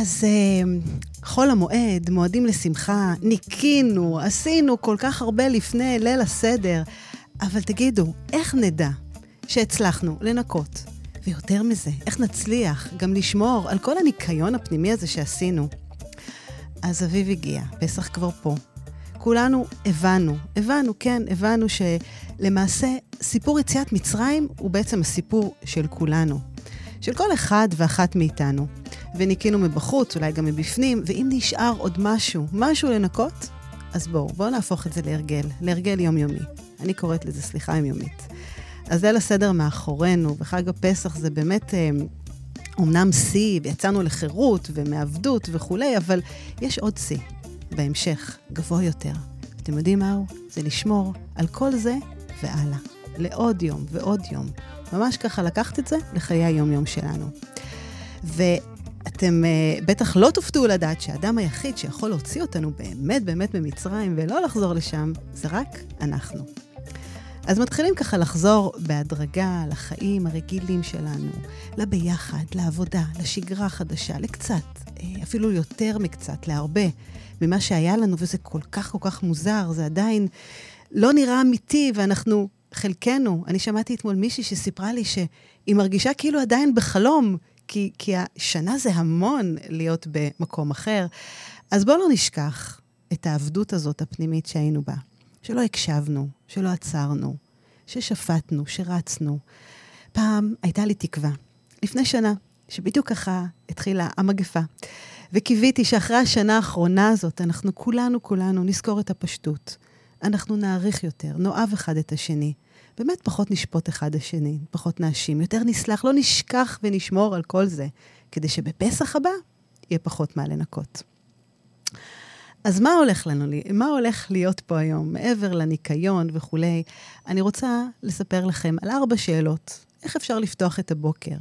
אז חול המועד, מועדים לשמחה, ניקינו, עשינו כל כך הרבה לפני ליל הסדר, אבל תגידו, איך נדע שהצלחנו לנקות? ויותר מזה, איך נצליח גם לשמור על כל הניקיון הפנימי הזה שעשינו? אז אביב הגיע, פסח כבר פה. כולנו הבנו שלמעשה סיפור יציאת מצרים הוא בעצם הסיפור של כולנו, של כל אחד ואחת מאיתנו. וניקינו מבחוץ, אולי גם מבפנים, ואם נשאר עוד משהו לנקות, אז בואו נהפוך את זה להרגל יומיומי. אני קוראת לזה סליחה יומיומית. אז זה לסדר מאחורינו, בחג הפסח זה באמת אומנם סי, ויצאנו לחירות ומעבדות וכולי, אבל יש עוד סי, בהמשך, גבוה יותר. אתם יודעים מהו? זה לשמור על כל זה ועלה. לעוד יום ועוד יום. ממש ככה לקחת את זה לחיי היום-יום שלנו. ואתם בטח לא תופתעו לדעת שהאדם היחיד שיכול להוציא אותנו באמת ממצרים ולא לחזור לשם, זה רק אנחנו. אז מתחילים ככה לחזור בהדרגה לחיים הרגילים שלנו, לביחד, לעבודה, לשגרה חדשה, לקצת, אפילו יותר מקצת, להרבה ממה שהיה לנו, וזה כל כך מוזר, זה עדיין לא נראה אמיתי, ואנחנו חלקנו, אני שמעתי אתמול מישהי שסיפרה לי שהיא מרגישה כאילו עדיין בחלום, כי השנה זה המון להיות במקום אחר, אז בואו לא נשכח את העבדות הזאת הפנימית שהיינו בה. שלא הקשבנו, שלא עצרנו, ששפטנו, שרצנו. פעם הייתה לי תקווה, לפני שנה, שבדיוק ככה התחילה המגפה, וקיוויתי שאחרי השנה האחרונה הזאת, אנחנו כולנו נזכור את הפשטות, אנחנו נעריך יותר, נאהב אחד את השני, באמת פחות נשפוט אחד השני, פחות נאשים, יותר נסלח, לא נשכח ונשמור על כל זה, כדי שבפסח הבא יהיה פחות מה לנקות. אז מה הולך להיות פה היום, מעבר לניקיון וכולי? אני רוצה לספר לכם על 4 שאלות. איך אפשר לפתוח את הבוקר?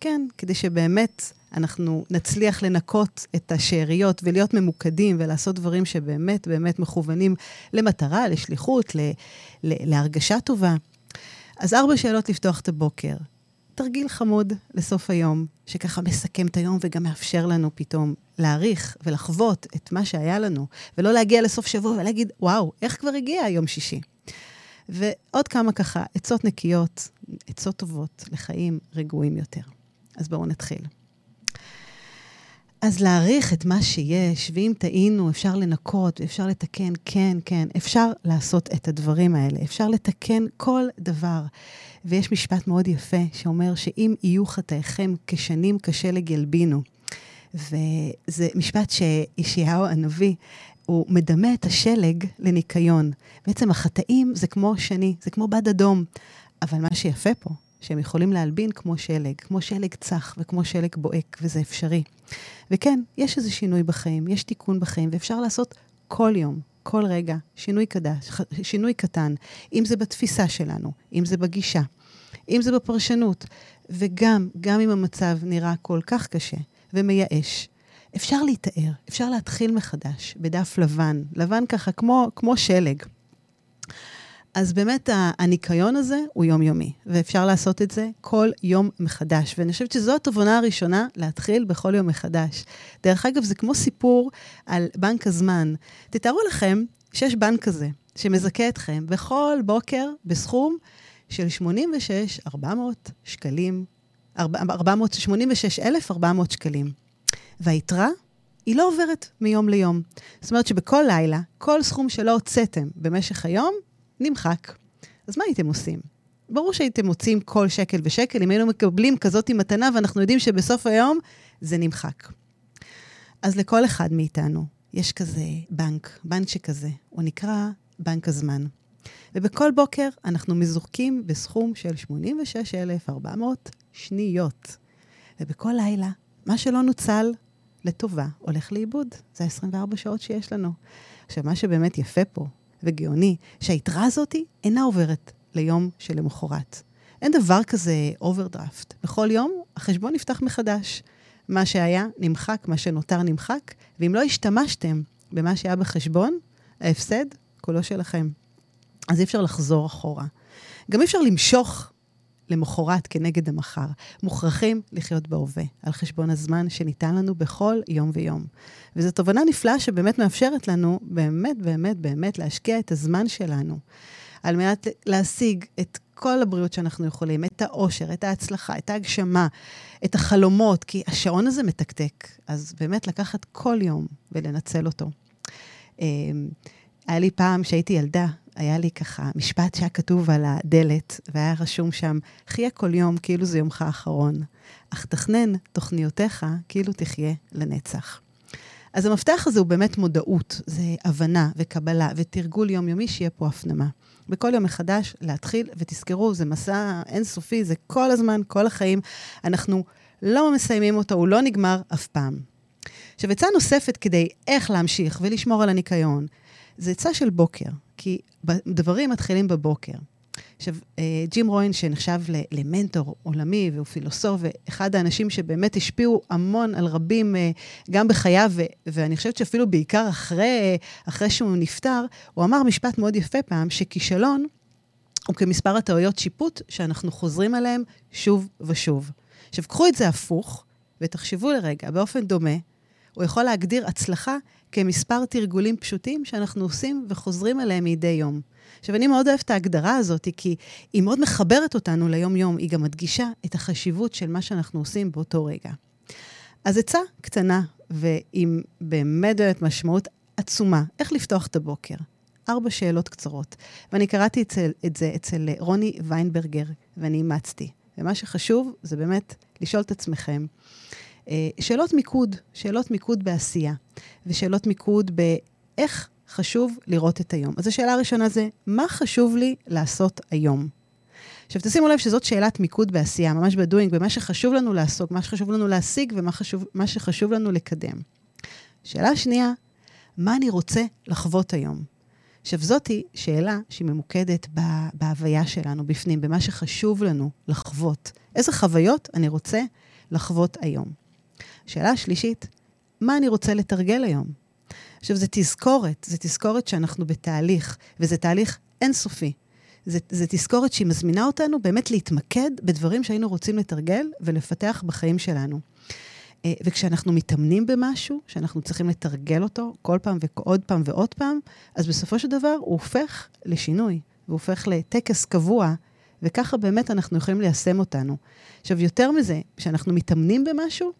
כן, כדי שבאמת אנחנו נצליח לנקות את השאריות ולהיות ממוקדים ולעשות דברים שבאמת באמת מכוונים למטרה, לשליחות, להרגשה טובה. אז 4 שאלות לפתוח את הבוקר. תרגיל חמוד לסוף היום, שככה מסכם את היום וגם מאפשר לנו פתאום להעריך ולחוות את מה שהיה לנו, ולא להגיע לסוף שבוע ולהגיד, וואו, איך כבר הגיע היום שישי? ועוד כמה ככה, עצות נקיות, עצות טובות לחיים רגועים יותר. אז בואו נתחיל. אז להעריך את מה שיש, ואם טעינו, אפשר לנקות, אפשר לתקן, כן, אפשר לעשות את הדברים האלה, אפשר לתקן כל דבר. ויש משפט מאוד יפה שאומר שאם יהיו חטאיכם כשנים כשלג ילבינו. וזה משפט שישעיהו הנביא, הוא מדמה את השלג לניקיון. בעצם החטאים זה כמו שני, זה כמו בד אדום. אבל מה שיפה פה, שהם יכולים להלבין כמו שלג צח וכמו שלג בועק, וזה אפשרי. וכן, יש איזה שינוי בחיים, יש תיקון בחיים, ואפשר לעשות כל יום, כל רגע, שינוי קטן, אם זה בתפיסה שלנו, אם זה בגישה, אם זה בפרשנות, וגם אם המצב נראה כל כך קשה ומייאש, אפשר להתאר, אפשר להתחיל מחדש בדף לבן ככה כמו שלג. אז באמת הניקיון הזה הוא יומיומי, ואפשר לעשות את זה כל יום מחדש, ואני חושבת שזו התובנה הראשונה, להתחיל בכל יום מחדש. דרך אגב, זה כמו סיפור על בנק הזמן. תתארו לכם שיש בנק כזה, שמזכה אתכם בכל בוקר בסכום של 86,400 שקלים. והיתרה היא לא עוברת מיום ליום. זאת אומרת שבכל לילה, כל סכום שלא הוצאתם במשך היום, נמחק. אז מה הייתם עושים? ברור שהייתם מוצאים כל שקל ושקל, אם היינו מקבלים כזאת עם מתנה, ואנחנו יודעים שבסוף היום זה נמחק. אז לכל אחד מאיתנו יש כזה בנק שכזה, הוא נקרא בנק הזמן. ובכל בוקר אנחנו מזורקים בסכום של 86,400 שניות. ובכל לילה, מה שלא נוצל לטובה, הולך לאיבוד. זה 24 שעות שיש לנו. עכשיו, מה שבאמת יפה פה, וגאוני, שהיתרה הזאת אינה עוברת ליום שלמחרת. אין דבר כזה אוברדרפט. בכל יום החשבון נפתח מחדש. מה שהיה נמחק, מה שנותר נמחק, ואם לא השתמשתם במה שהיה בחשבון, ההפסד כולו שלכם. אז אי אפשר לחזור אחורה. גם אי אפשר למשוך למחרת כנגד המחר. מוכרחים לחיות בהווה, על חשבון הזמן שניתן לנו בכל יום ויום. וזו תובנה נפלאה שבאמת מאפשרת לנו, באמת, באמת, באמת, להשקיע את הזמן שלנו, על מנת להשיג את כל הבריאות שאנחנו יכולים, את האושר, את ההצלחה, את ההגשמה, את החלומות, כי השעון הזה מתקתק, אז באמת לקחת כל יום ולנצל אותו. היה לי פעם שהייתי ילדה, היה לי ככה משפט שהיה כתוב על הדלת, והיה רשום שם, חיה כל יום כאילו זה יומך האחרון, אך תכנן תוכניותיך כאילו תחיה לנצח. אז המפתח הזה הוא באמת מודעות, זה הבנה וקבלה ותרגול יומיומי שיהיה פה הפנמה. בכל יום מחדש להתחיל, ותזכרו, זה מסע אינסופי, זה כל הזמן, כל החיים, אנחנו לא מסיימים אותו, הוא לא נגמר אף פעם. עכשיו, עצה נוספת כדי איך להמשיך ולשמור על הניקיון, זה עצה של בוקר, כי דברים מתחילים בבוקר. עכשיו, ג'ים רוהן, שנחשב למנטור עולמי והוא פילוסוף, ואחד האנשים שבאמת השפיעו המון על רבים גם בחייו, ואני חושבת שאפילו בעיקר אחרי שהוא נפטר, הוא אמר משפט מאוד יפה פעם, שכישלון הוא כמספר הטעויות שיפוט שאנחנו חוזרים עליהם שוב ושוב. עכשיו, קחו את זה הפוך, ותחשבו לרגע, באופן דומה, הוא יכול להגדיר הצלחה כמספר תרגולים פשוטים שאנחנו עושים וחוזרים עליהם מדי יום. עכשיו, אני מאוד אוהבת ההגדרה הזאת, כי היא מאוד מחברת אותנו ליום-יום, היא גם מדגישה את החשיבות של מה שאנחנו עושים באותו רגע. אז עצה קטנה, ועם באמת משמעות עצומה, איך לפתוח את הבוקר? 4 שאלות קצרות. ואני קראתי את זה אצל רוני ויינברגר, ואני אימצתי. ומה שחשוב זה באמת לשאול את עצמכם, שאלות מיקוד, שאלות מיקוד בעשייה, ושאלות מיקוד באיך חשוב לראות את היום. אז השאלה הראשונה זה, מה חשוב לי לעשות היום? עכשיו תשימו לב שזאת שאלת מיקוד בעשייה, ממש בדואינג, במה שחשוב לנו לעסוק, מה שחשוב לנו להשיג, ומה שחשוב לנו לקדם. שאלה שנייה, מה אני רוצה לחוות היום? עכשיו זאת היא שאלה שהיא ממוקדת בהוויה שלנו, בפנים, במה שחשוב לנו לחוות. איזה חוויות אני רוצה לחוות היום? השאלה השלישית, מה אני רוצה לתרגל היום? עכשיו, זה תזכורת שאנחנו בתהליך, וזה תהליך אינסופי. זה תזכורת שהיא מזמינה אותנו באמת להתמקד בדברים שהיינו רוצים לתרגל ולפתח בחיים שלנו. וכשאנחנו מתאמנים במשהו, שאנחנו צריכים לתרגל אותו כל פעם ועוד פעם ועוד פעם, אז בסופו של דבר הוא הופך לשינוי, הוא הופך לטקס קבוע, וככה באמת אנחנו יכולים ליישם אותנו. עכשיו, יותר מזה, כשאנחנו מתאמנים במשהו,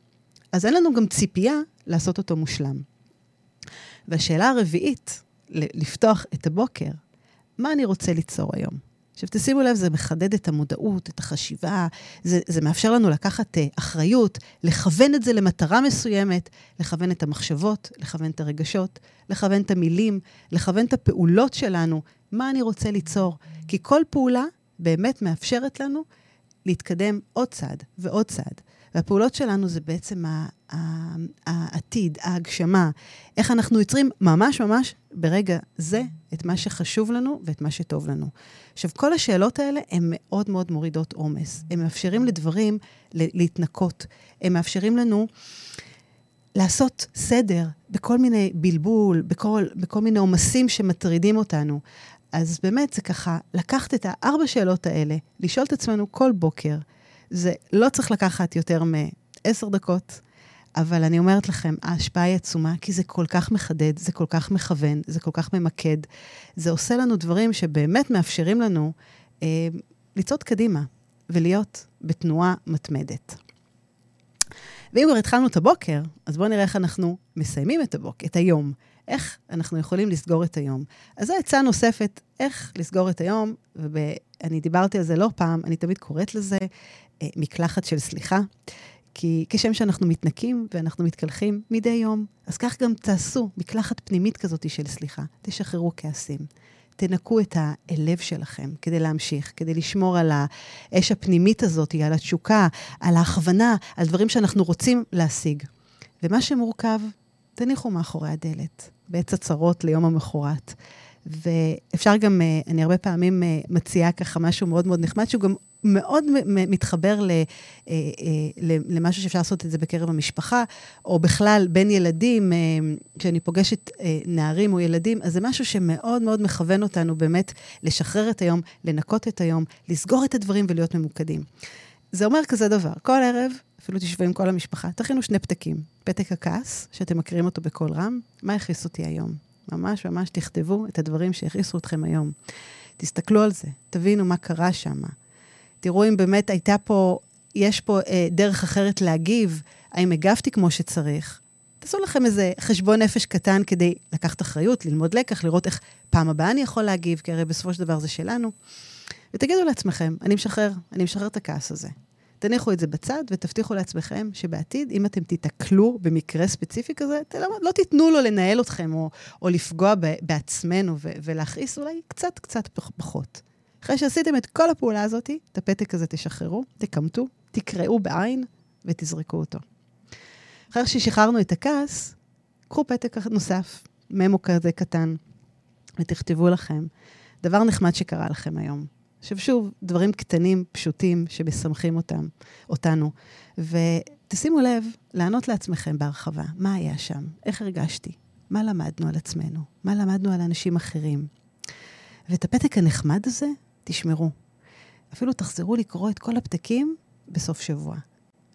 אז אין לנו גם ציפייה לעשות אותו מושלם. והשאלה הרביעית, לפתוח את הבוקר, מה אני רוצה ליצור היום? עכשיו תשימו לב, זה מחדד את המודעות, את החשיבה, זה מאפשר לנו לקחת אחריות, לכוון את זה למטרה מסוימת, לכוון את המחשבות, לכוון את הרגשות, לכוון את המילים, לכוון את הפעולות שלנו, מה אני רוצה ליצור? כי כל פעולה באמת מאפשרת לנו להתקדם עוד צעד ועוד צעד. והפעולות שלנו זה בעצם העתיד, ההגשמה, איך אנחנו יוצרים ממש ממש ברגע זה את מה שחשוב לנו ואת מה שטוב לנו. עכשיו, כל השאלות האלה הן מאוד מאוד מורידות עומס. הן מאפשרים לדברים להתנקות. הן מאפשרים לנו לעשות סדר בכל מיני בלבול, בכל מיני עומסים שמטרידים אותנו. אז באמת זה ככה, לקחת את 4 שאלות האלה, לשאול את עצמנו כל בוקר, זה לא צריך לקחת יותר מ10 דקות, אבל אני אומרת לכם, ההשפעה היא עצומה, כי זה כל כך מחדד, זה כל כך מכוון, זה כל כך ממקד, זה עושה לנו דברים שבאמת מאפשרים לנו לצעוד קדימה, ולהיות בתנועה מתמדת. ואם כבר התחלנו את הבוקר, אז בואו נראה איך אנחנו מסיימים את הבוקר, את היום, איך אנחנו יכולים לסגור את היום. אז זו עצה נוספת, איך לסגור את היום, ואני דיברתי על זה לא פעם, אני תמיד קוראת לזה, מקלחת של סליחה, כי כשם שאנחנו מתנקים ואנחנו מתקלחים מדי יום, אז כך גם תעשו מקלחת פנימית כזאת של סליחה, תשחררו כעסים, תנקו את הלב שלכם כדי להמשיך, כדי לשמור על האש הפנימית הזאת, על התשוקה, על ההכוונה, על דברים שאנחנו רוצים להשיג. ומה שמורכב, תניחו מאחורי הדלת, בעץ הצרות ליום המחורת. ואפשר גם, אני הרבה פעמים מציעה ככה משהו מאוד מאוד נחמד, שהוא גם מאוד מתחבר למשהו שאפשר לעשות את זה בקרב המשפחה, או בכלל בין ילדים, כשאני פוגשת נערים או ילדים, אז זה משהו שמאוד מאוד מכוון אותנו באמת לשחרר את היום, לנקות את היום, לסגור את הדברים ולהיות ממוקדים. זה אומר כזה דבר, כל ערב, אפילו תשבו עם כל המשפחה, תכינו 2 פתקים, פתק הכעס, שאתם מכירים אותו בכל רם, מה הכריס אותי היום? ממש ממש תכתבו את הדברים שהכריסו אתכם היום. תסתכלו על זה, תבינו מה קרה שם. תראו אם באמת הייתה פה, יש פה דרך אחרת להגיב, האם הגבתי כמו שצריך. תעשו לכם איזה חשבון נפש קטן כדי לקחת אחריות, ללמוד לקח, לראות איך פעם הבאה אני יכול להגיב, כי הרי בסופו של דבר זה שלנו. ותגידו לעצמכם, אני משחרר את הכעס הזה. תניחו את זה בצד ותבטיחו לעצמכם שבעתיד, אם אתם תתקלו במקרה ספציפי כזה, לא תיתנו לו לנהל אתכם או לפגוע בעצמנו ולהכעיס אולי קצת פחות. אחרי שעשיתם את כל הפעולה הזאת, את הפתק הזה תשחררו, תקמתו, תקראו בעין ותזרקו אותו. אחרי ששחררנו את הכעס, קחו פתק נוסף, ממו כזה קטן, ותכתבו לכם דבר נחמד שקרה לכם היום. שוב, דברים קטנים, פשוטים, שמסמכים אותנו. ותשימו לב, לענות לעצמכם בהרחבה. מה היה שם? איך הרגשתי? מה למדנו על עצמנו? מה למדנו על אנשים אחרים? ואת הפתק הנחמד הזה, תשמרו. אפילו תחזרו לקרוא את כל הפתקים בסוף שבוע,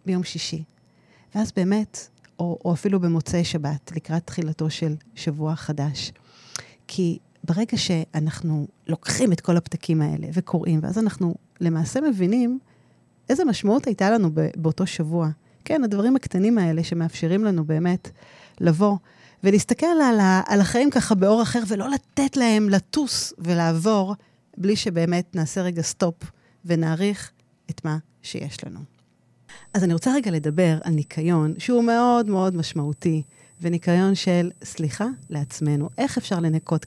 ביום שישי. ואז באמת, או אפילו במוצאי שבת, לקראת תחילתו של שבוע חדש. כי ברגע שאנחנו לוקחים את כל הפתקים האלה וקוראים, ואז אנחנו למעשה מבינים איזה משמעות הייתה לנו באותו שבוע. כן, הדברים הקטנים האלה שמאפשרים לנו באמת לבוא ולהסתכל על החיים ככה באור אחר, ולא לתת להם לטוס ולעבור, בלי שבאמת נעשה רגע סטופ ונעריך את מה שיש לנו. אז אני רוצה רגע לדבר על ניקיון שהוא מאוד מאוד משמעותי, וניקיון של סליחה לעצמנו. איך אפשר לנקות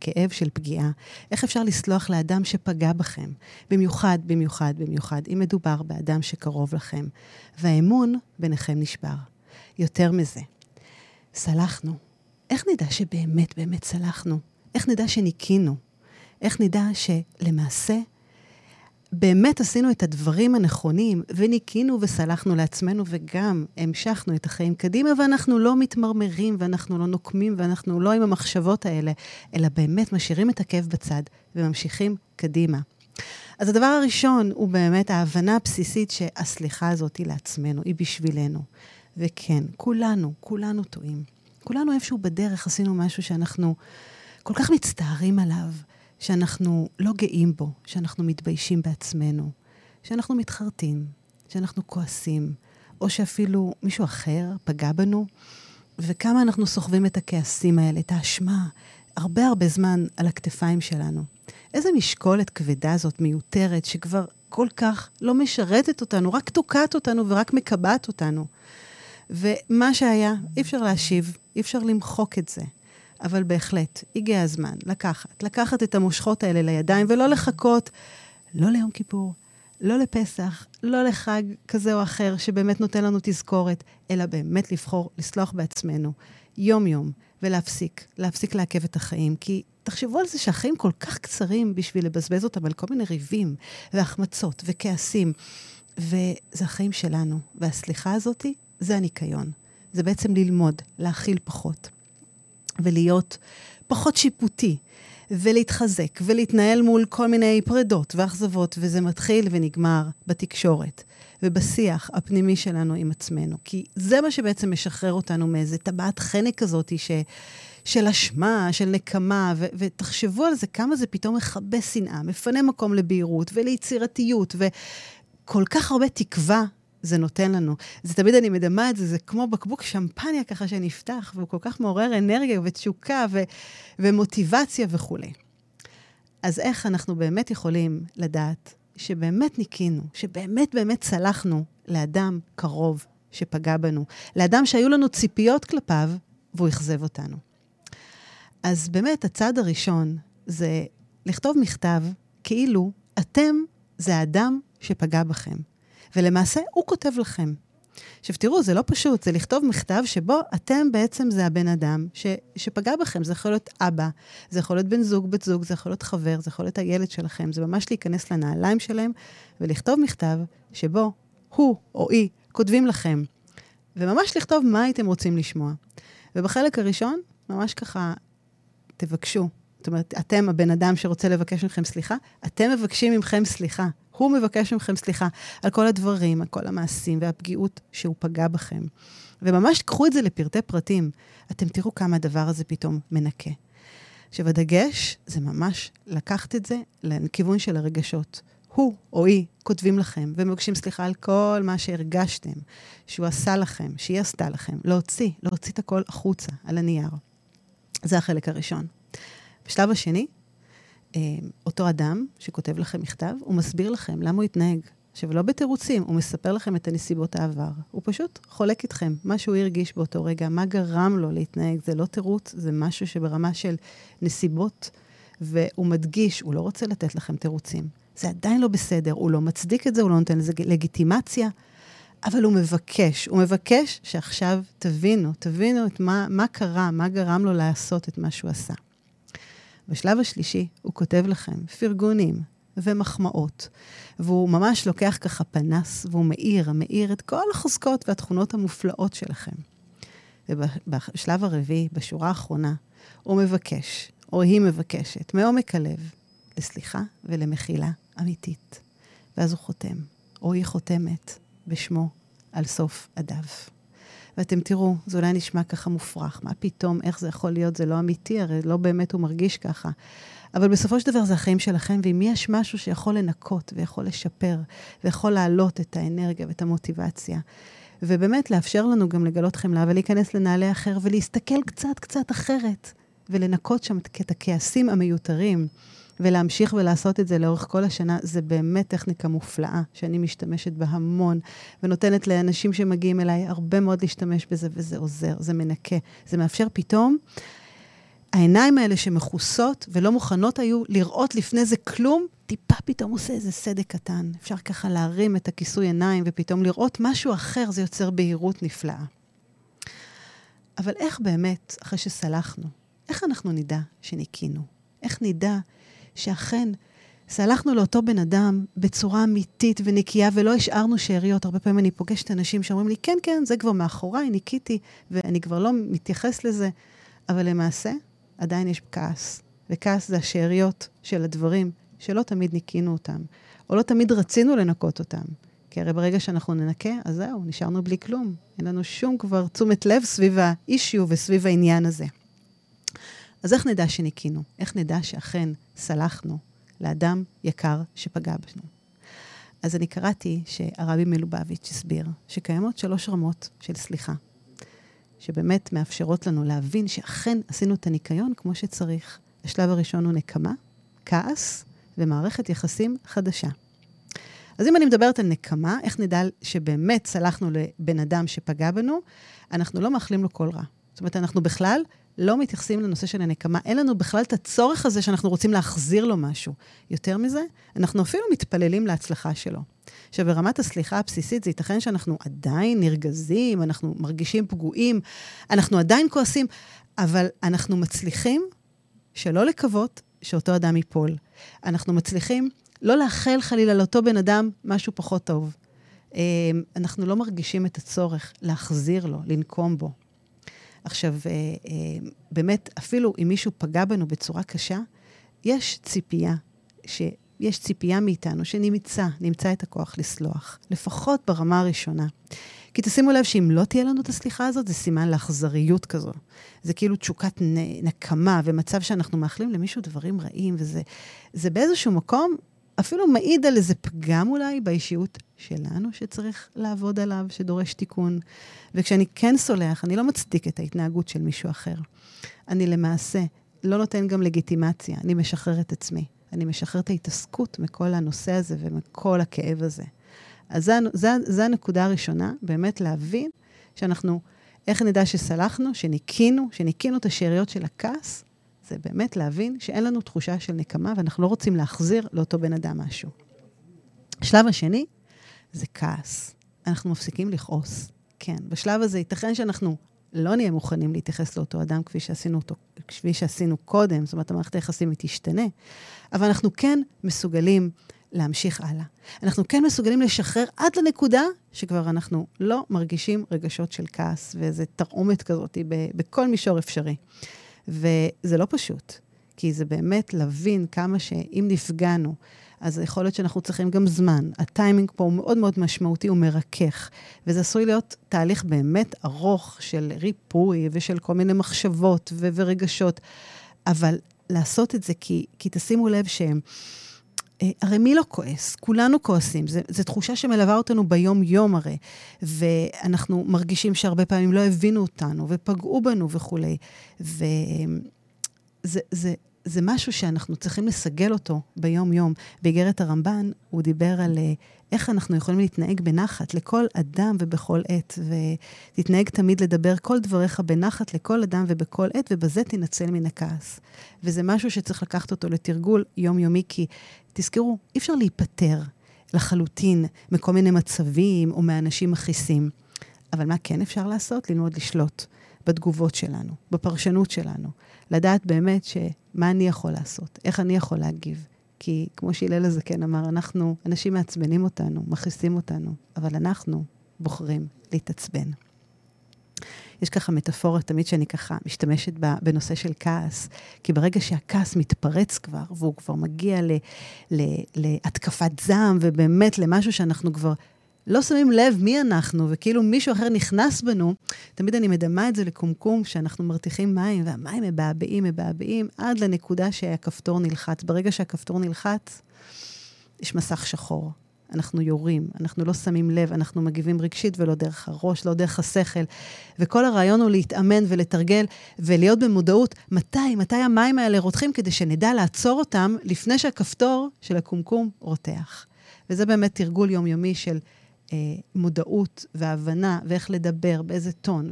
כאב של פגיעה? איך אפשר לסלוח לאדם שפגע בכם? במיוחד, אם מדובר באדם שקרוב לכם. והאמון ביניכם נשבר. יותר מזה, סלחנו. איך נדע שבאמת באמת סלחנו? איך נדע שניקינו? איך נדע שלמעשה באמת עשינו את הדברים הנכונים, וניקינו וסלחנו לעצמנו, וגם המשכנו את החיים קדימה, ואנחנו לא מתמרמרים, ואנחנו לא נוקמים, ואנחנו לא עם המחשבות האלה, אלא באמת משאירים את הכאב בצד, וממשיכים קדימה. אז הדבר הראשון הוא באמת ההבנה הבסיסית שהסליחה הזאת היא לעצמנו, היא בשבילנו. וכן, כולנו טועים. כולנו איפשהו בדרך עשינו משהו שאנחנו כל כך מצטערים עליו, שאנחנו לא גאים בו, שאנחנו מתביישים בעצמנו, שאנחנו מתחרטים, שאנחנו כועסים, או שאפילו מישהו אחר פגע בנו, וכמה אנחנו סוחבים את הכעסים האלה, את האשמה, הרבה זמן על הכתפיים שלנו. איזה משקולת כבדה זאת מיותרת, שכבר כל כך לא משרתת אותנו, רק תוקעת אותנו ורק מקבעת אותנו. ומה שהיה, אי אפשר להשיב, אי אפשר למחוק את זה. אבל בהחלט, הגיע הזמן לקחת את המושכות האלה לידיים, ולא לחכות, לא ליום כיפור, לא לפסח, לא לחג כזה או אחר, שבאמת נותן לנו תזכורת, אלא באמת לבחור, לסלוח בעצמנו, יום-יום, ולהפסיק לעכב את החיים, כי תחשבו על זה שהחיים כל כך קצרים, בשביל לבזבז אותם על כל מיני ריבים, והחמצות, וכעסים, וזה החיים שלנו, והסליחה הזאת, זה הניקיון, זה בעצם ללמוד, להכיל פחות, ולהיות פחות שיפוטי, ולהתחזק, ולהתנהל מול כל מיני פרדות ואכזבות, וזה מתחיל ונגמר בתקשורת, ובשיח הפנימי שלנו עם עצמנו, כי זה מה שבעצם משחרר אותנו מאיזה טבעת חנק כזאת של אשמה, של נקמה, ותחשבו על זה כמה זה פתאום מחבא שנאה, מפנה מקום לבהירות וליצירתיות, וכל כך הרבה תקווה, זה נותן לנו. זה תמיד אני מדמה את זה, זה כמו בקבוק שמפניה ככה שנפתח, והוא כל כך מעורר אנרגיה ותשוקה ומוטיבציה וכו'. אז איך אנחנו באמת יכולים לדעת שבאמת ניקינו, שבאמת באמת סלחנו לאדם קרוב שפגע בנו, לאדם שהיו לנו ציפיות כלפיו והוא יחזב אותנו? אז באמת הצעד הראשון זה לכתוב מכתב כאילו אתם זה האדם שפגע בכם. ולמעשה הוא כותב לכם. עכשיו תראו, זה לא פשוט, זה לכתוב מכתב שבו אתם בעצם זה הבן אדם שפגע בכם, זה יכול להיות אבא, זה יכול להיות בן זוג, בת זוג, זה יכול להיות חבר, זה יכול להיות הילד שלכם, זה ממש להיכנס לנעליים שלהם, ולכתוב מכתב שבו הוא או היא כותבים לכם, וממש לכתוב מה הייתם רוצים לשמוע. ובחלק הראשון, ממש ככה תבקשו, זאת אומרת, אתם הבן אדם שרוצה לבקש מכם סליחה, אתם מבקשים מכם סליחה, הוא מבקש מכם סליחה, על כל הדברים, על כל המעשים והפגיעות שהוא פגע בכם. וממש קחו את זה לפרטי פרטים, אתם תראו כמה הדבר הזה פתאום מנקה. עכשיו הדגש, זה ממש לקחת את זה לכיוון של הרגשות. הוא או היא כותבים לכם ומבקשים סליחה על כל מה שהרגשתם, שהוא עשה לכם, שהיא עשתה לכם, להוציא את הכל החוצה על הנייר. זה החלק הראשון. בשלב השני, אותו אדם שכותב לכם מכתב, הוא מסביר לכם למה הוא התנהג. עכשיו, לא בתירוצים, הוא מספר לכם את הנסיבות העבר. הוא פשוט חולק איתכם מה שהוא הרגיש באותו רגע, מה גרם לו להתנהג. זה לא תירוץ, זה משהו שברמה של נסיבות, והוא מדגיש, הוא לא רוצה לתת לכם תירוצים. זה עדיין לא בסדר, הוא לא מצדיק את זה, הוא לא נותן לזה לגיטימציה, אבל הוא מבקש שעכשיו תבינו את מה קרה, מה גרם לו לעשות את מה שהוא עשה. בשלב השלישי הוא כותב לכם פרגונים ומחמאות, והוא ממש לוקח ככה פנס, והוא מאיר את כל החוזקות והתכונות המופלאות שלכם. ובשלב הרביעי, בשורה האחרונה, הוא מבקש, או היא מבקשת, מעומק הלב, לסליחה ולמחילה אמיתית. ואז הוא חותם, או היא חותמת בשמו על סוף הדף. ואתם תראו, זה אולי נשמע ככה מופרך, מה פתאום, איך זה יכול להיות, זה לא אמיתי, הרי לא באמת הוא מרגיש ככה. אבל בסופו של דבר זה החיים שלכם, ואם יש משהו שיכול לנקות, ויכול לשפר, ויכול להעלות את האנרגיה ואת המוטיבציה, ובאמת לאפשר לנו גם לגלות חמלה, ולהיכנס לנעלי אחר, ולהסתכל קצת אחרת, ולנקות שם את הכעסים המיותרים, ולהמשיך ולעשות את זה לאורך כל השנה, זה באמת טכניקה מופלאה, שאני משתמשת בה המון, ונותנת לאנשים שמגיעים אליי הרבה מאוד להשתמש בזה, וזה עוזר, זה מנקה, זה מאפשר פתאום, העיניים האלה שמחוסות ולא מוכנות היו לראות לפני זה כלום, טיפה פתאום עושה איזה סדק קטן, אפשר ככה להרים את הכיסוי עיניים, ופתאום לראות משהו אחר, זה יוצר בהירות נפלאה. אבל איך באמת, אחרי שסלחנו, איך אנחנו נדע שניקינו? איך נדע שאכן סלחנו לאותו בן אדם בצורה אמיתית ונקייה, ולא השארנו שאריות? הרבה פעמים אני פוגשת אנשים שאומרים לי, כן, זה כבר מאחוריי, ניקיתי, ואני כבר לא מתייחס לזה, אבל למעשה עדיין יש כעס, וכעס זה השאריות של הדברים שלא תמיד ניקינו אותם, או לא תמיד רצינו לנקות אותם, כי הרי ברגע שאנחנו ננקה, אז זהו, נשארנו בלי כלום, אין לנו שום כבר תשומת לב סביב האישיו וסביב העניין הזה. אז איך נדע שניקינו? איך נדע שאכן סלחנו לאדם יקר שפגע בנו? אז אני קראתי שהרבי מלובביץ' הסביר שקיימות 3 רמות של סליחה, שבאמת מאפשרות לנו להבין שאכן עשינו את הניקיון כמו שצריך. השלב הראשון הוא נקמה, כעס ומערכת יחסים חדשה. אז אם אני מדברת על נקמה, איך נדע שבאמת סלחנו לבן אדם שפגע בנו? אנחנו לא מאחלים לו כל רע. זאת אומרת, אנחנו בכלל לא מתייחסים לנושא של הנקמה, אין לנו בכלל את הצורך הזה שאנחנו רוצים להחזיר לו משהו. יותר מזה, אנחנו אפילו מתפללים להצלחה שלו. שברמת הסליחה הבסיסית, זה ייתכן שאנחנו עדיין נרגזים, אנחנו מרגישים פגועים, אנחנו עדיין כועסים, אבל אנחנו מצליחים שלא לקוות שאותו אדם ייפול. אנחנו מצליחים לא לאחל חלילה לאותו בן אדם משהו פחות טוב. אנחנו לא מרגישים את הצורך להחזיר לו, לנקום בו. עכשיו, באמת, אפילו אם מישהו פגע בנו בצורה קשה, יש ציפייה מאיתנו שנמצא את הכוח לסלוח, לפחות ברמה הראשונה. כי תשימו לב שאם לא תהיה לנו את הסליחה הזאת, זה סימן לאכזריות כזו. זה כאילו תשוקת נקמה ומצב שאנחנו מאחלים למישהו דברים רעים, וזה באיזשהו מקום אפילו מעיד על איזה פגם אולי באישיות שלנו שצריך לעבוד עליו, שדורש תיקון. וכשאני כן סולח, אני לא מצדיק את ההתנהגות של מישהו אחר. אני למעשה לא נותן גם לגיטימציה, אני משחרר את עצמי. אני משחרר את ההתעסקות מכל הנושא הזה ומכל הכאב הזה. אז זו הנקודה הראשונה, באמת להבין שאנחנו, איך נדע שסלחנו, שניקינו את השאריות של הכעס, זה באמת להבין שאין לנו תחושה של נקמה, ואנחנו לא רוצים להחזיר לאותו בן אדם משהו. השלב השני, זה כעס. אנחנו מפסיקים לכעוס. כן, בשלב הזה ייתכן שאנחנו לא נהיה מוכנים להתייחס לאותו אדם כפי שעשינו קודם, זאת אומרת, המערכת היחסים היא תשתנה, אבל אנחנו כן מסוגלים להמשיך הלאה. אנחנו כן מסוגלים לשחרר עד לנקודה שכבר אנחנו לא מרגישים רגשות של כעס, ואיזו תרעומת כזאת בכל מישור אפשרי. וזה לא פשוט, כי זה באמת להבין כמה שאם נפגענו, אז יכול להיות שאנחנו צריכים גם זמן. הטיימינג פה הוא מאוד מאוד משמעותי, הוא מרכך. וזה עשוי להיות תהליך באמת ארוך של ריפוי ושל כל מיני מחשבות ורגשות. אבל לעשות את זה, כי תשימו לב שהם, הרי מי לא כועס? כולנו כועסים. זו תחושה שמלווה אותנו ביום-יום הרי. ואנחנו מרגישים שהרבה פעמים לא הבינו אותנו ופגעו בנו וכו'. זה משהו שאנחנו צריכים לסגל אותו ביום-יום. באיגרת הרמב"ן הוא דיבר על איך אנחנו יכולים להתנהג בנחת לכל אדם ובכל עת, ותתנהג תמיד לדבר כל דבריך בנחת לכל אדם ובכל עת, ובזה תנצל מן הכעס. וזה משהו שצריך לקחת אותו לתרגול יום-יומי, כי תזכרו, אי אפשר להיפטר לחלוטין מכל מיני מצבים או מאנשים מכיסים. אבל מה כן אפשר לעשות? ללמוד לשלוט בתגובות שלנו, בפרשנות שלנו. לדעת באמת שמה אני יכול לעשות, איך אני יכול להגיב. כי כמו שהלל הזקן אמר, אנחנו, אנשים מעצבנים אותנו, מכיסים אותנו, אבל אנחנו בוחרים להתעצבן. יש ככה מטאפורה תמיד שאני ככה משתמשת בנושא של כעס, כי ברגע שהכעס מתפרץ כבר, והוא כבר מגיע להתקפת זעם, ובאמת למשהו שאנחנו כבר לא שמים לב מי אנחנו, וכאילו מישהו אחר נכנס בנו, תמיד אני מדמה את זה לקומקום, שאנחנו מרתיחים מים, והמים מבעבעים, עד לנקודה שהכפתור נלחץ. ברגע שהכפתור נלחץ, יש מסך שחור. אנחנו יורים, אנחנו לא שמים לב, אנחנו מגיבים רגשית ולא דרך הראש, לא דרך השכל, וכל הרעיון הוא להתאמן ולתרגל, ולהיות במודעות, מתי המים האלה רותחים, כדי שנדע לעצור אותם, לפני שהכפתור של הקומקום רותח. וזה באמת תרגול יומיומי של מודעות והבנה, ואיך לדבר, באיזה טון,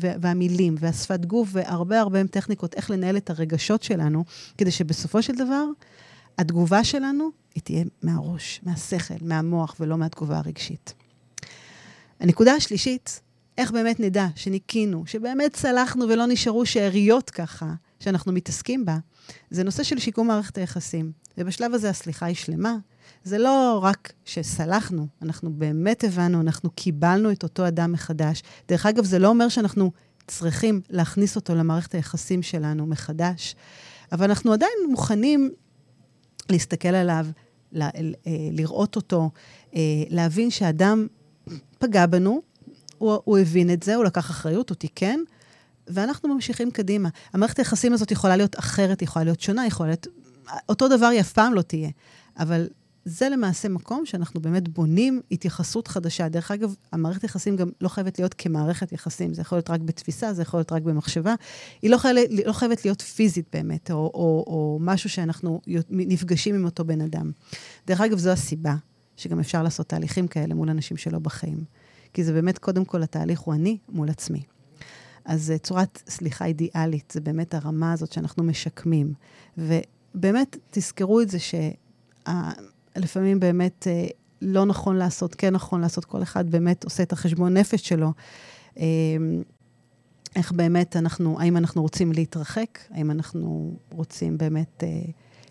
והמילים, והשפת גוף, והרבה טכניקות, איך לנהל את הרגשות שלנו, כדי שבסופו של דבר, התגובה שלנו היא תהיה מהראש, מהשכל, מהמוח, ולא מהתגובה הרגשית. הנקודה השלישית, איך באמת נדע שניקינו, שבאמת סלחנו ולא נשארו שאריות ככה, שאנחנו מתעסקים בה, זה נושא של שיקום מערכת היחסים. ובשלב הזה הסליחה היא שלמה. זה לא רק שסלחנו, אנחנו באמת הבנו, אנחנו קיבלנו את אותו אדם מחדש. דרך אגב, זה לא אומר שאנחנו צריכים להכניס אותו למערכת היחסים שלנו מחדש, אבל אנחנו עדיין מוכנים להסתכל עליו, לראות אותו, להבין שהאדם פגע בנו, הוא הבין את זה, הוא לקח אחריות, הוא תיקן, ואנחנו ממשיכים קדימה. המערכת היחסים הזאת יכולה להיות אחרת, יכולה להיות שונה, יכולה להיות, אותו דבר היא אף פעם לא תהיה, אבל זה למעשה מקום שאנחנו באמת בונים התייחסות חדשה. דרך אגב, המערכת יחסים גם לא חייבת להיות כמערכת יחסים. זה יכול להיות רק בתפיסה, זה יכול להיות רק במחשבה. היא לא חייבת להיות פיזית באמת, או משהו שאנחנו נפגשים עם אותו בן אדם. דרך אגב, זו הסיבה שגם אפשר לעשות תהליכים כאלה מול אנשים שלא בחיים. כי זה באמת, קודם כל, התהליך הוא אני מול עצמי. אז צורת סליחה אידיאלית, זה באמת הרמה הזאת שאנחנו משקמים. ובאמת, תזכרו את זה לפעמים באמת לא נכון לעשות, כן נכון לעשות, כל אחד באמת עושה את החשבון נפש שלו, איך באמת אנחנו, האם אנחנו רוצים להתרחק, האם אנחנו רוצים באמת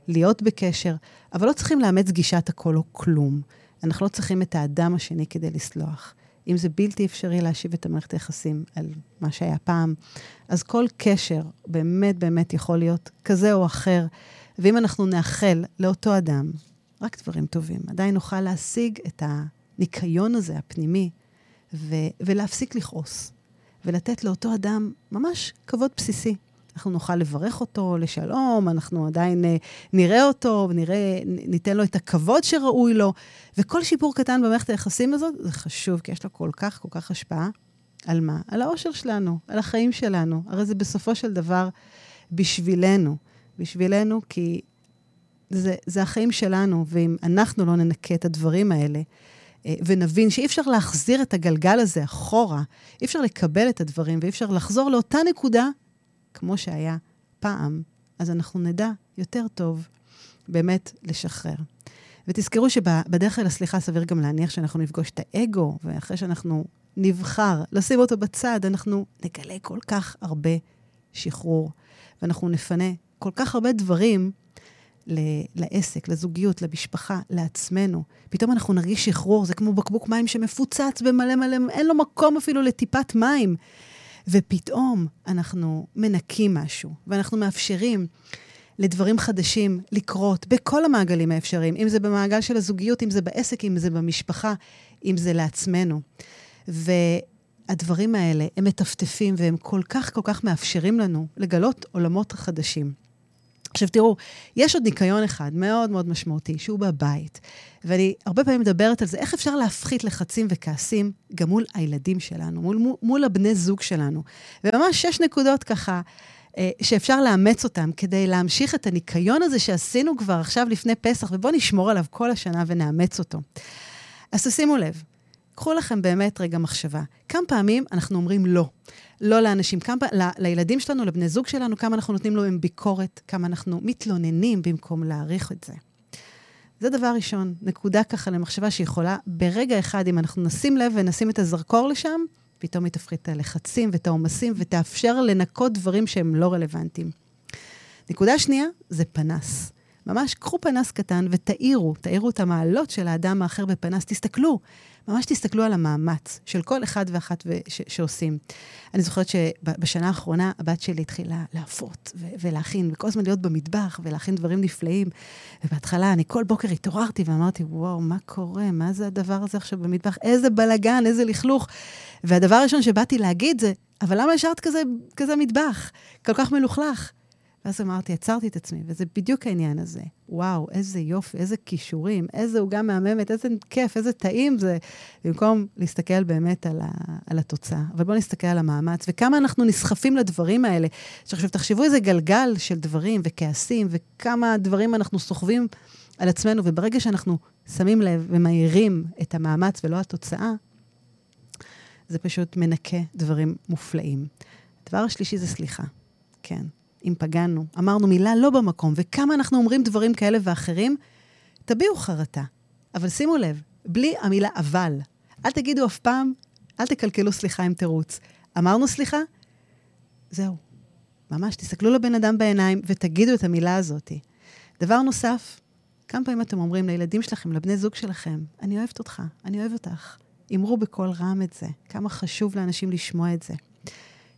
להיות בקשר, אבל לא צריכים לאמץ גישת הכל או כלום, אנחנו לא צריכים את האדם השני כדי לסלוח, אם זה בלתי אפשרי להשיב את המערכת היחסים על מה שהיה פעם, אז כל קשר באמת יכול להיות כזה או אחר, ואם אנחנו נאחל לאותו אדם, רק דברים טובים. עדיין נוכל להשיג את הניקיון הזה, הפנימי, ולהפסיק לכעוס, ולתת לאותו אדם ממש כבוד בסיסי. אנחנו נוכל לברך אותו לשלום, אנחנו עדיין נראה אותו, ניתן לו את הכבוד שראוי לו, וכל שיפור קטן במערכת היחסים הזאת, זה חשוב, כי יש לו כל כך השפעה. על מה? על האושר שלנו, על החיים שלנו. הרי זה בסופו של דבר בשבילנו, כי זה החיים שלנו, ואם אנחנו לא ננקה את הדברים האלה, ונבין שאי אפשר להחזיר את הגלגל הזה אחורה, אי אפשר לקבל את הדברים, ואי אפשר לחזור לאותה נקודה, כמו שהיה פעם, אז אנחנו נדע יותר טוב באמת לשחרר. ותזכרו שבדרך אל הסליחה סביר גם להניח שאנחנו נפגוש את האגו, ואחרי שאנחנו נבחר לשים אותו בצד, אנחנו נגלה כל כך הרבה שחרור, ואנחנו נפנה כל כך הרבה דברים לעסק, לזוגיות, למשפחה, לעצמנו. פתאום אנחנו נרגיש שחרור, זה כמו בקבוק מים שמפוצץ במלא מלא, אין לו מקום אפילו לטיפת מים. ופתאום אנחנו מנקים משהו, ואנחנו מאפשרים לדברים חדשים לקרות בכל המעגלים האפשריים, אם זה במעגל של הזוגיות, אם זה בעסק, אם זה במשפחה, אם זה לעצמנו. והדברים האלה הם מטפטפים, והם כל כך כל כך מאפשרים לנו לגלות עולמות חדשים. עכשיו תראו, יש עוד ניקיון אחד מאוד מאוד משמעותי, שהוא בבית, ואני הרבה פעמים מדברת על זה, איך אפשר להפחית לחצים וכעסים גם מול הילדים שלנו, מול הבני זוג שלנו. וממש 6 נקודות ככה, שאפשר לאמץ אותם כדי להמשיך את הניקיון הזה שעשינו כבר עכשיו לפני פסח, ובואו נשמור עליו כל השנה ונאמץ אותו. אז תשימו לב, קחו לכם באמת רגע מחשבה. כמה פעמים אנחנו אומרים לא. לא לאנשים, כמה, לילדים שלנו, לבני זוג שלנו, כמה אנחנו נותנים להם ביקורת, כמה אנחנו מתלוננים במקום להעריך את זה. זה דבר ראשון, נקודה ככה למחשבה שיכולה ברגע אחד, אם אנחנו נשים לב ונשים את הזרקור לשם, פתאום היא תפחית את הלחצים ואת העומסים, ותאפשר לנקות דברים שהם לא רלוונטיים. נקודה שנייה, זה פנס. ממש קחו פנס קטן ותאירו, תאירו את המעלות של האדם האחר בפנס, תסתכלו, ממש תסתכלו על המאמץ של כל אחד ואחת שעושים. אני זוכרת שבשנה האחרונה הבת שלי התחילה להפות ולהכין, וכל הזמן להיות במטבח ולהכין דברים נפלאים, ובהתחלה אני כל בוקר התעוררתי ואמרתי, וואו, מה קורה? מה זה הדבר הזה עכשיו במטבח? איזה בלגן, איזה לכלוך. והדבר הראשון שבאתי להגיד זה, אבל למה השארת כזה מטבח? כל כך מלוכלך. ואז אמרתי, עצרתי את עצמי, וזה בדיוק העניין הזה. וואו, איזה יופי, איזה כישורים, איזה הוגה מהממת, איזה כיף, איזה טעים זה, במקום להסתכל באמת על התוצאה. אבל בואו נסתכל על המאמץ, וכמה אנחנו נסחפים לדברים האלה. עכשיו, תחשבו איזה גלגל של דברים וכעסים, וכמה דברים אנחנו סוחבים על עצמנו, וברגע שאנחנו שמים לב ומהירים את המאמץ ולא התוצאה, זה פשוט מנקה דברים מופלאים. הדבר השלישי זה סליחה. כן. אם פגענו, אמרנו מילה לא במקום, וכמה אנחנו אומרים דברים כאלה ואחרים, תביאו חרטה. אבל שימו לב, בלי המילה אבל. אל תגידו אף פעם, אל תקלקלו סליחה עם תירוץ. אמרנו סליחה? זהו. ממש, תסתכלו לבן אדם בעיניים, ותגידו את המילה הזאת. דבר נוסף, כמה פעמים אתם אומרים לילדים שלכם, לבני זוג שלכם, אני אוהבת אותך, אני אוהב אותך. אמרו בכל רם את זה. כמה חשוב לאנשים לשמוע את זה.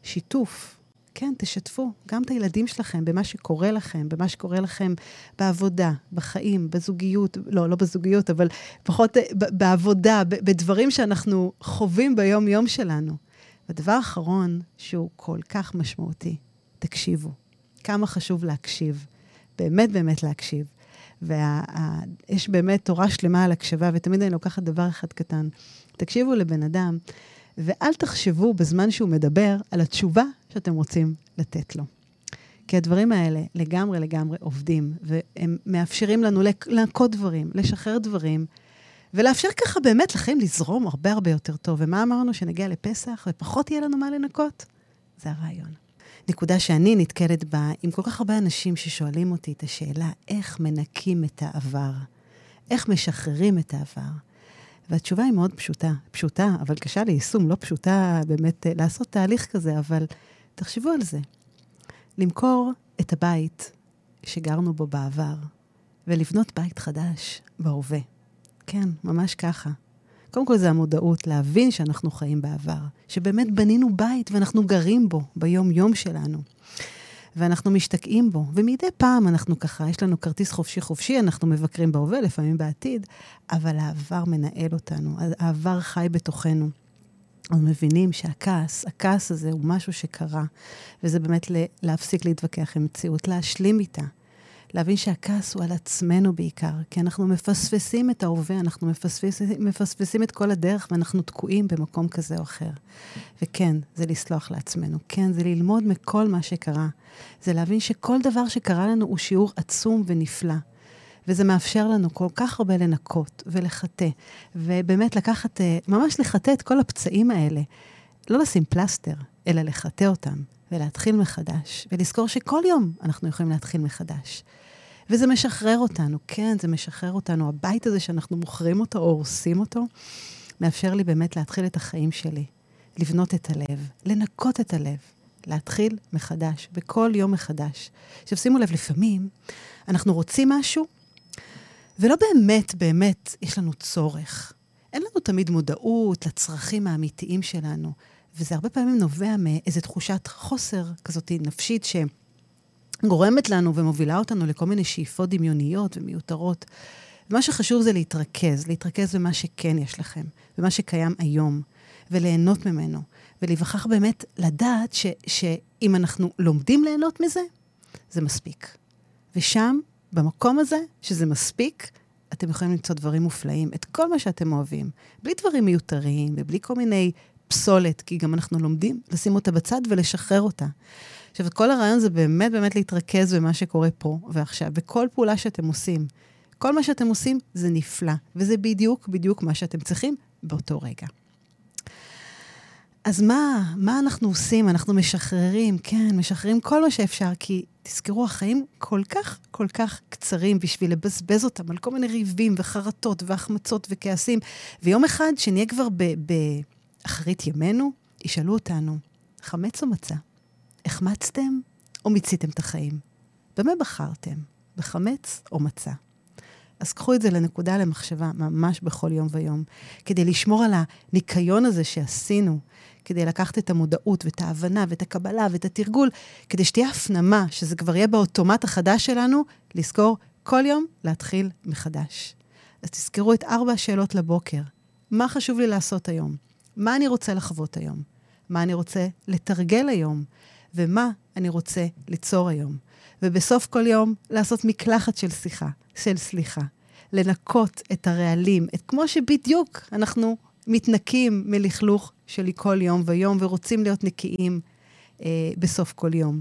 שיתוף. כן, תשתפו גם את הילדים שלכם במה שקורה לכם, במה שקורה לכם בעבודה, בחיים, בזוגיות, לא בזוגיות, אבל פחות בעבודה, בדברים שאנחנו חווים ביום-יום שלנו. והדבר האחרון שהוא כל כך משמעותי, תקשיבו. כמה חשוב להקשיב, באמת באמת להקשיב. ויש באמת תורה שלמה על הקשבה, ותמיד אני לוקחת דבר אחד קטן. תקשיבו לבן אדם, ואל תחשבו בזמן שהוא מדבר על התשובה שאתם רוצים לתת לו. כי הדברים האלה לגמרי לגמרי עובדים, והם מאפשרים לנו לנקות דברים, לשחרר דברים, ולאפשר ככה באמת לחיים לזרום הרבה הרבה יותר טוב. ומה אמרנו? שנגיע לפסח ופחות יהיה לנו מה לנקות? זה הרעיון. נקודה שאני נתקלת בה עם כל כך הרבה אנשים ששואלים אותי את השאלה, איך מנקים את העבר? איך משחררים את העבר? והתשובה היא מאוד פשוטה. פשוטה, אבל קשה ליישום, לא פשוטה באמת לעשות תהליך כזה, אבל תחשבו על זה. למכור את הבית שגרנו בו בעבר, ולבנות בית חדש בהווה. כן, ממש ככה. קודם כל זה המודעות, להבין שאנחנו חיים בעבר, שבאמת בנינו בית ואנחנו גרים בו ביום-יום שלנו. ואנחנו משתקעים בו, ומדי פעם אנחנו ככה, יש לנו כרטיס חופשי-חופשי, אנחנו מבקרים בהווה, לפעמים בעתיד, אבל העבר מנהל אותנו, העבר חי בתוכנו. אנחנו מבינים שהכעס הזה הוא משהו שקרה, וזה באמת להפסיק להתווכח עם מציאות, להשלים איתה, להבין שהכעס הוא על עצמנו בעיקר, כי אנחנו מפספסים את ההווה, אנחנו מפספסים את כל הדרך, ואנחנו תקועים במקום כזה או אחר. וכן, זה לסלוח לעצמנו. כן, זה ללמוד מכל מה שקרה. זה להבין שכל דבר שקרה לנו הוא שיעור עצום ונפלא. וזה מאפשר לנו כל כך הרבה לנקות ולחטא. ובאמת לקחת, ממש לחטא את כל הפצעים האלה. לא לשים פלסטר, אלא לחטא אותם. ולהתחיל מחדש, ולזכור שכל יום אנחנו יכולים להתחיל מחדש. וזה משחרר אותנו, כן, זה משחרר אותנו. הבית הזה שאנחנו מוכרים אותו או הורסים אותו, מאפשר לי באמת להתחיל את החיים שלי, לבנות את הלב, לנקות את הלב, להתחיל מחדש, בכל יום מחדש. עכשיו שימו לב, לפעמים אנחנו רוצים משהו, ולא באמת יש לנו צורך. אין לנו תמיד מודעות לצרכים האמיתיים שלנו, וזה הרבה פעמים נובע מאיזו תחושת חוסר כזאת נפשית שגורמת לנו ומובילה אותנו לכל מיני שאיפות דמיוניות ומיותרות. ומה שחשוב זה להתרכז במה שכן יש לכם, במה שקיים היום, וליהנות ממנו, ולהיווכח באמת לדעת שאם אנחנו לומדים ליהנות מזה, זה מספיק. ושם, במקום הזה, שזה מספיק, אתם יכולים למצוא דברים מופלאים, את כל מה שאתם אוהבים, בלי דברים מיותרים, ובלי כל מיני פסולת, כי גם אנחנו לומדים לשים אותה בצד ולשחרר אותה. עכשיו, כל הרעיון זה באמת להתרכז במה שקורה פה ועכשיו, בכל פעולה שאתם עושים. כל מה שאתם עושים זה נפלא, וזה בדיוק מה שאתם צריכים באותו רגע. אז מה אנחנו עושים? אנחנו משחררים, כן, משחררים כל מה שאפשר, כי תזכרו, החיים כל כך קצרים בשביל לבזבז אותם על כל מיני ריבים וחרטות והחמצות וכעסים, ויום אחד שנהיה כבר באחרית ימינו, ישאלו אותנו, חמץ או מצה? החמצתם או מיציתם את החיים? במה בחרתם? בחמץ או מצה? אז קחו את זה לנקודה למחשבה, ממש בכל יום ויום, כדי לשמור על הניקיון הזה שעשינו, כדי לקחת את המודעות ואת ההבנה ואת הקבלה ואת התרגול, כדי שתהיה הפנמה, שזה כבר יהיה באוטומט החדש שלנו, לזכור כל יום להתחיל מחדש. אז תזכרו את 4 השאלות לבוקר. מה חשוב לי לעשות היום? מה אני רוצה לחוות היום? מה אני רוצה לתרגל היום? ומה אני רוצה ליצור היום? ובסוף כל יום לעשות מקלחת של סליחה, לנקות את הרעלים, את כמו שבדיוק אנחנו מתנקים מלכלוך שלי כל יום ויום, ורוצים להיות נקיים בסוף כל יום,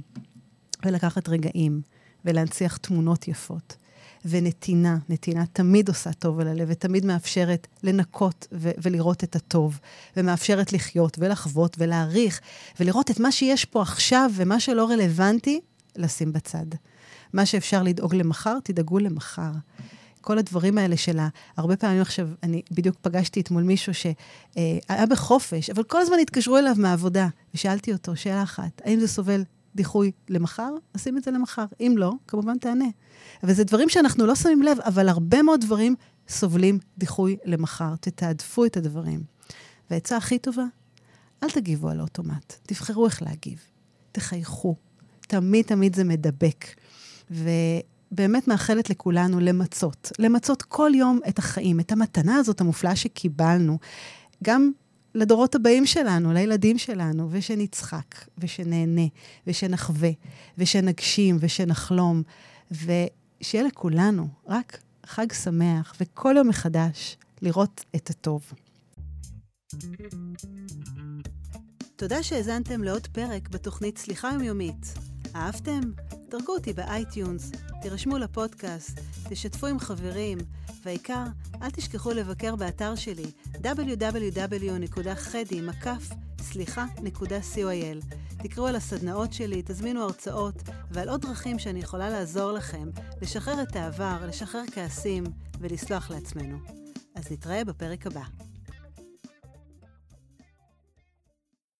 ולקחת רגעים, ולהנציח תמונות יפות, ונתינה תמיד עושה טוב על הלב, ותמיד מאפשרת לנקות ולראות את הטוב, ומאפשרת לחיות ולחוות ולהעריך, ולראות את מה שיש פה עכשיו, ומה שלא רלוונטי, לשים בצד. מה שאפשר לדאוג למחר, תדאגו למחר. כל הדברים האלה שלה, הרבה פעמים עכשיו, אני בדיוק פגשתי את מול מישהו שהיה בחופש, אבל כל הזמן התקשרו אליו מהעבודה, ושאלתי אותו, שאלה אחת, האם זה סובל דיחוי למחר? נשים את זה למחר. אם לא, כמובן תענה. אבל זה דברים שאנחנו לא שמים לב, אבל הרבה מאוד דברים סובלים דיחוי למחר. תתעדפו את הדברים. והעצה הכי טובה, אל תגיבו על האוטומט. תבחרו איך להגיב. תחייכו. תמיד זה מדבק. ובאמת מאחלת לכולנו למצות כל יום את החיים, את המתנה הזאת המופלאה שקיבלנו, גם לדורות הבאים שלנו, לילדים שלנו, ושנצחק, ושנהנה, ושנחווה, ושנגשים, ושנחלום, ושיהיה לכולנו רק חג שמח, וכל יום מחדש לראות את הטוב. תודה שהזנתם לעוד פרק בתוכנית סליחה יומיומית. אהבתם? דרגו אותי באייטיונס, תירשמו לפודקאסט, תשתפו עם חברים, והעיקר, אל תשכחו לבקר באתר שלי www.khedi.co.il. תקראו על הסדנאות שלי, תזמינו הרצאות, ועל עוד דרכים שאני יכולה לעזור לכם, לשחרר את העבר, לשחרר כעסים ולסלוח לעצמנו. אז נתראה בפרק הבא.